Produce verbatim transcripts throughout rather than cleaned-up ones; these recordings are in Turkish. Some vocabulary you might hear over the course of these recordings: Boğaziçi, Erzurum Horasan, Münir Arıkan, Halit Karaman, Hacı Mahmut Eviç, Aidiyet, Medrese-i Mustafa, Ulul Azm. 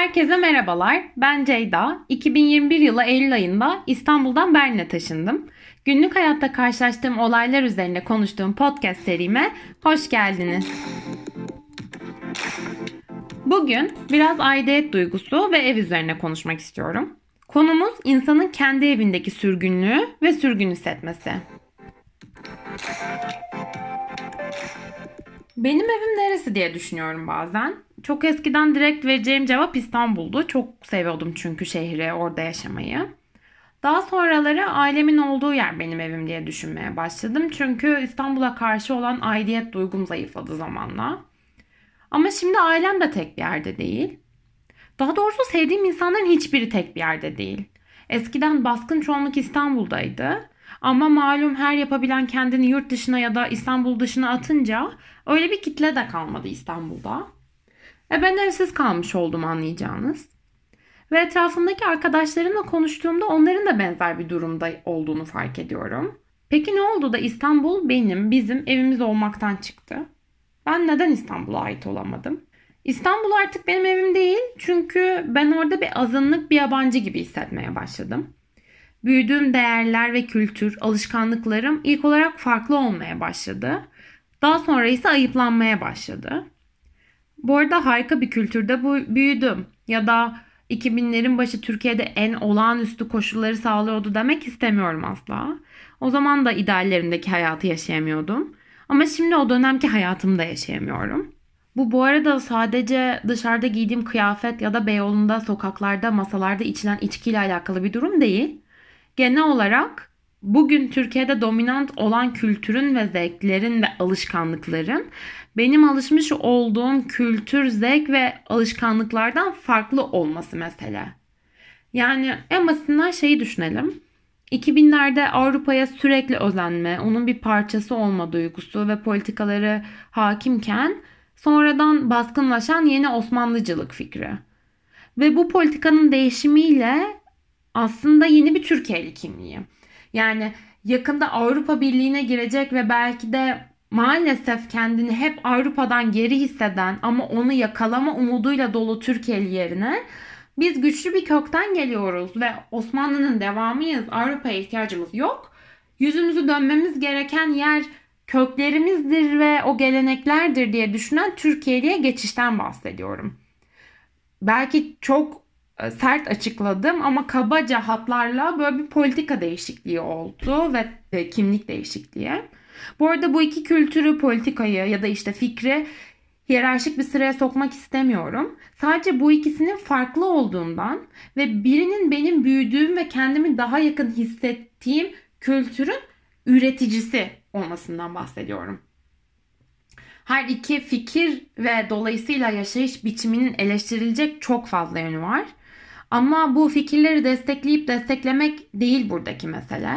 Herkese merhabalar, ben Ceyda. iki bin yirmi bir yılı Eylül ayında İstanbul'dan Berlin'e taşındım. Günlük hayatta karşılaştığım olaylar üzerine konuştuğum podcast serime hoş geldiniz. Bugün biraz aidiyet duygusu ve ev üzerine konuşmak istiyorum. Konumuz insanın kendi evindeki sürgünlüğü ve sürgün hissetmesi. Benim evim neresi diye düşünüyorum bazen. Çok eskiden direkt vereceğim cevap İstanbul'du. Çok seviyordum çünkü şehri, orada yaşamayı. Daha sonraları ailemin olduğu yer benim evim diye düşünmeye başladım. Çünkü İstanbul'a karşı olan aidiyet duygum zayıfladı zamanla. Ama şimdi ailem de tek bir yerde değil. Daha doğrusu sevdiğim insanların hiçbiri tek bir yerde değil. Eskiden baskın çoğunluk İstanbul'daydı. Ama malum her yapabilen kendini yurt dışına ya da İstanbul dışına atınca öyle bir kitle de kalmadı İstanbul'da. E ben evsiz kalmış oldum anlayacağınız. Ve etrafımdaki arkadaşlarımla konuştuğumda onların da benzer bir durumda olduğunu fark ediyorum. Peki ne oldu da İstanbul benim, bizim evimiz olmaktan çıktı? Ben neden İstanbul'a ait olamadım? İstanbul artık benim evim değil çünkü ben orada bir azınlık, bir yabancı gibi hissetmeye başladım. Büyüdüğüm değerler ve kültür, alışkanlıklarım ilk olarak farklı olmaya başladı. Daha sonra ise ayıplanmaya başladı. Bu arada harika bir kültürde büyüdüm. Ya da iki binlerin başı Türkiye'de en olağanüstü koşulları sağlıyordu demek istemiyorum asla. O zaman da ideallerimdeki hayatı yaşayamıyordum. Ama şimdi o dönemki hayatımda yaşayamıyorum. Bu bu arada sadece dışarıda giydiğim kıyafet ya da Beyoğlu'nda, sokaklarda, masalarda içilen içkiyle alakalı bir durum değil. Genel olarak bugün Türkiye'de dominant olan kültürün ve zevklerin ve alışkanlıkların benim alışmış olduğum kültür, zevk ve alışkanlıklardan farklı olması mesele. Yani en basitinden şeyi düşünelim. iki binlerde Avrupa'ya sürekli özenme, onun bir parçası olma duygusu ve politikaları hakimken sonradan baskınlaşan yeni Osmanlıcılık fikri. Ve bu politikanın değişimiyle aslında yeni bir Türkiye'li kimliği. Yani yakında Avrupa Birliği'ne girecek ve belki de maalesef kendini hep Avrupa'dan geri hisseden ama onu yakalama umuduyla dolu Türkiye'li yerine biz güçlü bir kökten geliyoruz ve Osmanlı'nın devamıyız, Avrupa'ya ihtiyacımız yok. Yüzümüzü dönmemiz gereken yer köklerimizdir ve o geleneklerdir diye düşünen Türkiye'liye geçişten bahsediyorum. Belki çok sert açıkladım ama kabaca hatlarla böyle bir politika değişikliği oldu ve kimlik değişikliği. Bu arada bu iki kültürü, politikayı ya da işte fikri hiyerarşik bir sıraya sokmak istemiyorum. Sadece bu ikisinin farklı olduğundan ve birinin benim büyüdüğüm ve kendimi daha yakın hissettiğim kültürün üreticisi olmasından bahsediyorum. Her iki fikir ve dolayısıyla yaşayış biçiminin eleştirilecek çok fazla yönü var. Ama bu fikirleri destekleyip desteklemek değil buradaki mesele.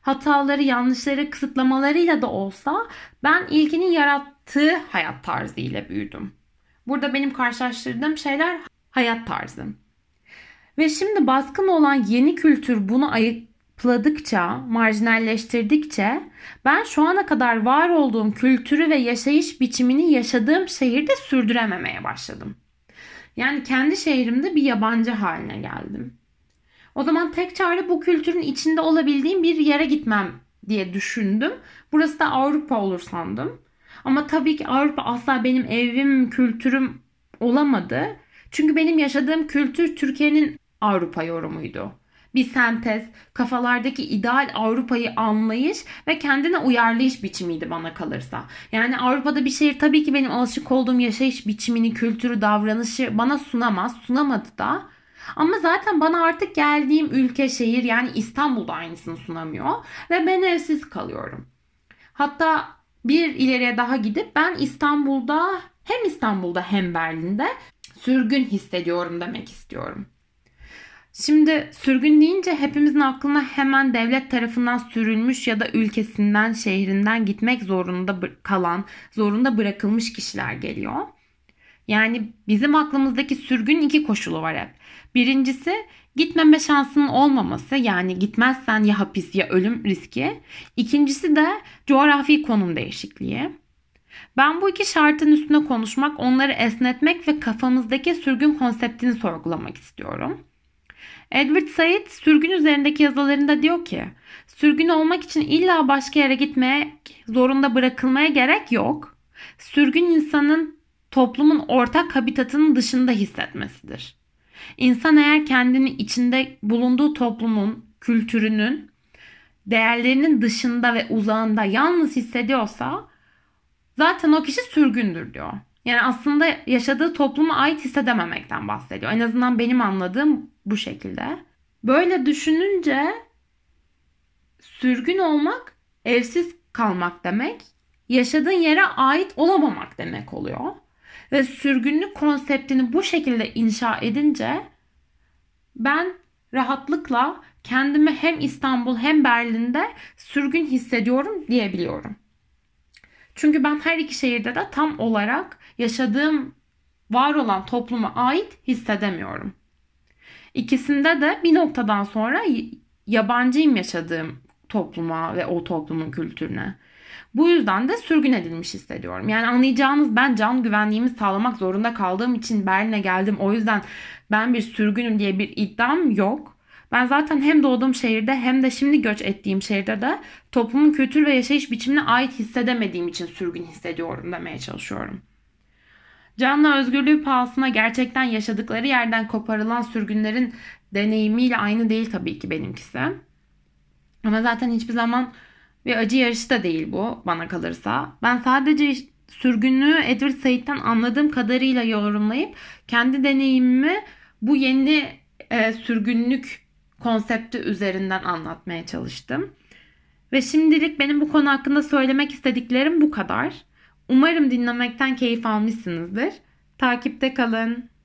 Hataları, yanlışları, kısıtlamalarıyla da olsa ben ilkinin yarattığı hayat tarzı ile büyüdüm. Burada benim karşılaştırdığım şeyler hayat tarzı. Ve şimdi baskın olan yeni kültür bunu ayıpladıkça, marjinalleştirdikçe ben şu ana kadar var olduğum kültürü ve yaşayış biçimini yaşadığım şehirde sürdürememeye başladım. Yani kendi şehrimde bir yabancı haline geldim. O zaman tek çare bu kültürün içinde olabildiğim bir yere gitmem diye düşündüm. Burası da Avrupa olur sandım. Ama tabii ki Avrupa asla benim evim, kültürüm olamadı. Çünkü benim yaşadığım kültür Türkiye'nin Avrupa yorumuydu. Bir sentez, kafalardaki ideal Avrupa'yı anlayış ve kendine uyarlayış biçimiydi bana kalırsa. Yani Avrupa'da bir şehir tabii ki benim alışık olduğum yaşayış biçimini, kültürü, davranışı bana sunamaz, sunamadı da. Ama zaten bana artık geldiğim ülke, şehir yani İstanbul'da aynısını sunamıyor ve ben evsiz kalıyorum. Hatta bir ileriye daha gidip ben İstanbul'da, hem İstanbul'da hem Berlin'de sürgün hissediyorum demek istiyorum. Şimdi sürgün deyince hepimizin aklına hemen devlet tarafından sürülmüş ya da ülkesinden, şehrinden gitmek zorunda kalan, zorunda bırakılmış kişiler geliyor. Yani bizim aklımızdaki sürgün iki koşulu var hep. Birincisi gitmeme şansının olmaması, yani gitmezsen ya hapis ya ölüm riski. İkincisi de coğrafi konum değişikliği. Ben bu iki şartın üstüne konuşmak, onları esnetmek ve kafamızdaki sürgün konseptini sorgulamak istiyorum. Edward Said sürgün üzerindeki yazılarında diyor ki, sürgün olmak için illa başka yere gitmek zorunda bırakılmaya gerek yok. Sürgün insanın toplumun ortak habitatının dışında hissetmesidir. İnsan eğer kendini içinde bulunduğu toplumun, kültürünün, değerlerinin dışında ve uzağında yalnız hissediyorsa zaten o kişi sürgündür diyor. Yani aslında yaşadığı topluma ait hissedememekten bahsediyor. En azından benim anladığım bu şekilde. Böyle düşününce sürgün olmak evsiz kalmak demek, yaşadığın yere ait olamamak demek oluyor. Ve sürgünlük konseptini bu şekilde inşa edince ben rahatlıkla kendimi hem İstanbul hem Berlin'de sürgün hissediyorum diyebiliyorum. Çünkü ben her iki şehirde de tam olarak yaşadığım, var olan topluma ait hissedemiyorum. İkisinde de bir noktadan sonra yabancıyım yaşadığım topluma ve o toplumun kültürüne. Bu yüzden de sürgün edilmiş hissediyorum. Yani anlayacağınız, ben can güvenliğimi sağlamak zorunda kaldığım için Berlin'e geldim. O yüzden ben bir sürgünüm diye bir iddiam yok. Ben zaten hem doğduğum şehirde hem de şimdi göç ettiğim şehirde de toplumun kültür ve yaşayış biçimine ait hissedemediğim için sürgün hissediyorum demeye çalışıyorum. Can'la özgürlüğü pahasına gerçekten yaşadıkları yerden koparılan sürgünlerin deneyimiyle aynı değil tabii ki benimkisi. Ama zaten hiçbir zaman bir acı yarışı da değil bu bana kalırsa. Ben sadece sürgünlüğü Edward Said'den anladığım kadarıyla yorumlayıp kendi deneyimimi bu yeni e, sürgünlük konsepti üzerinden anlatmaya çalıştım. Ve şimdilik benim bu konu hakkında söylemek istediklerim bu kadar. Umarım dinlemekten keyif almışsınızdır. Takipte kalın.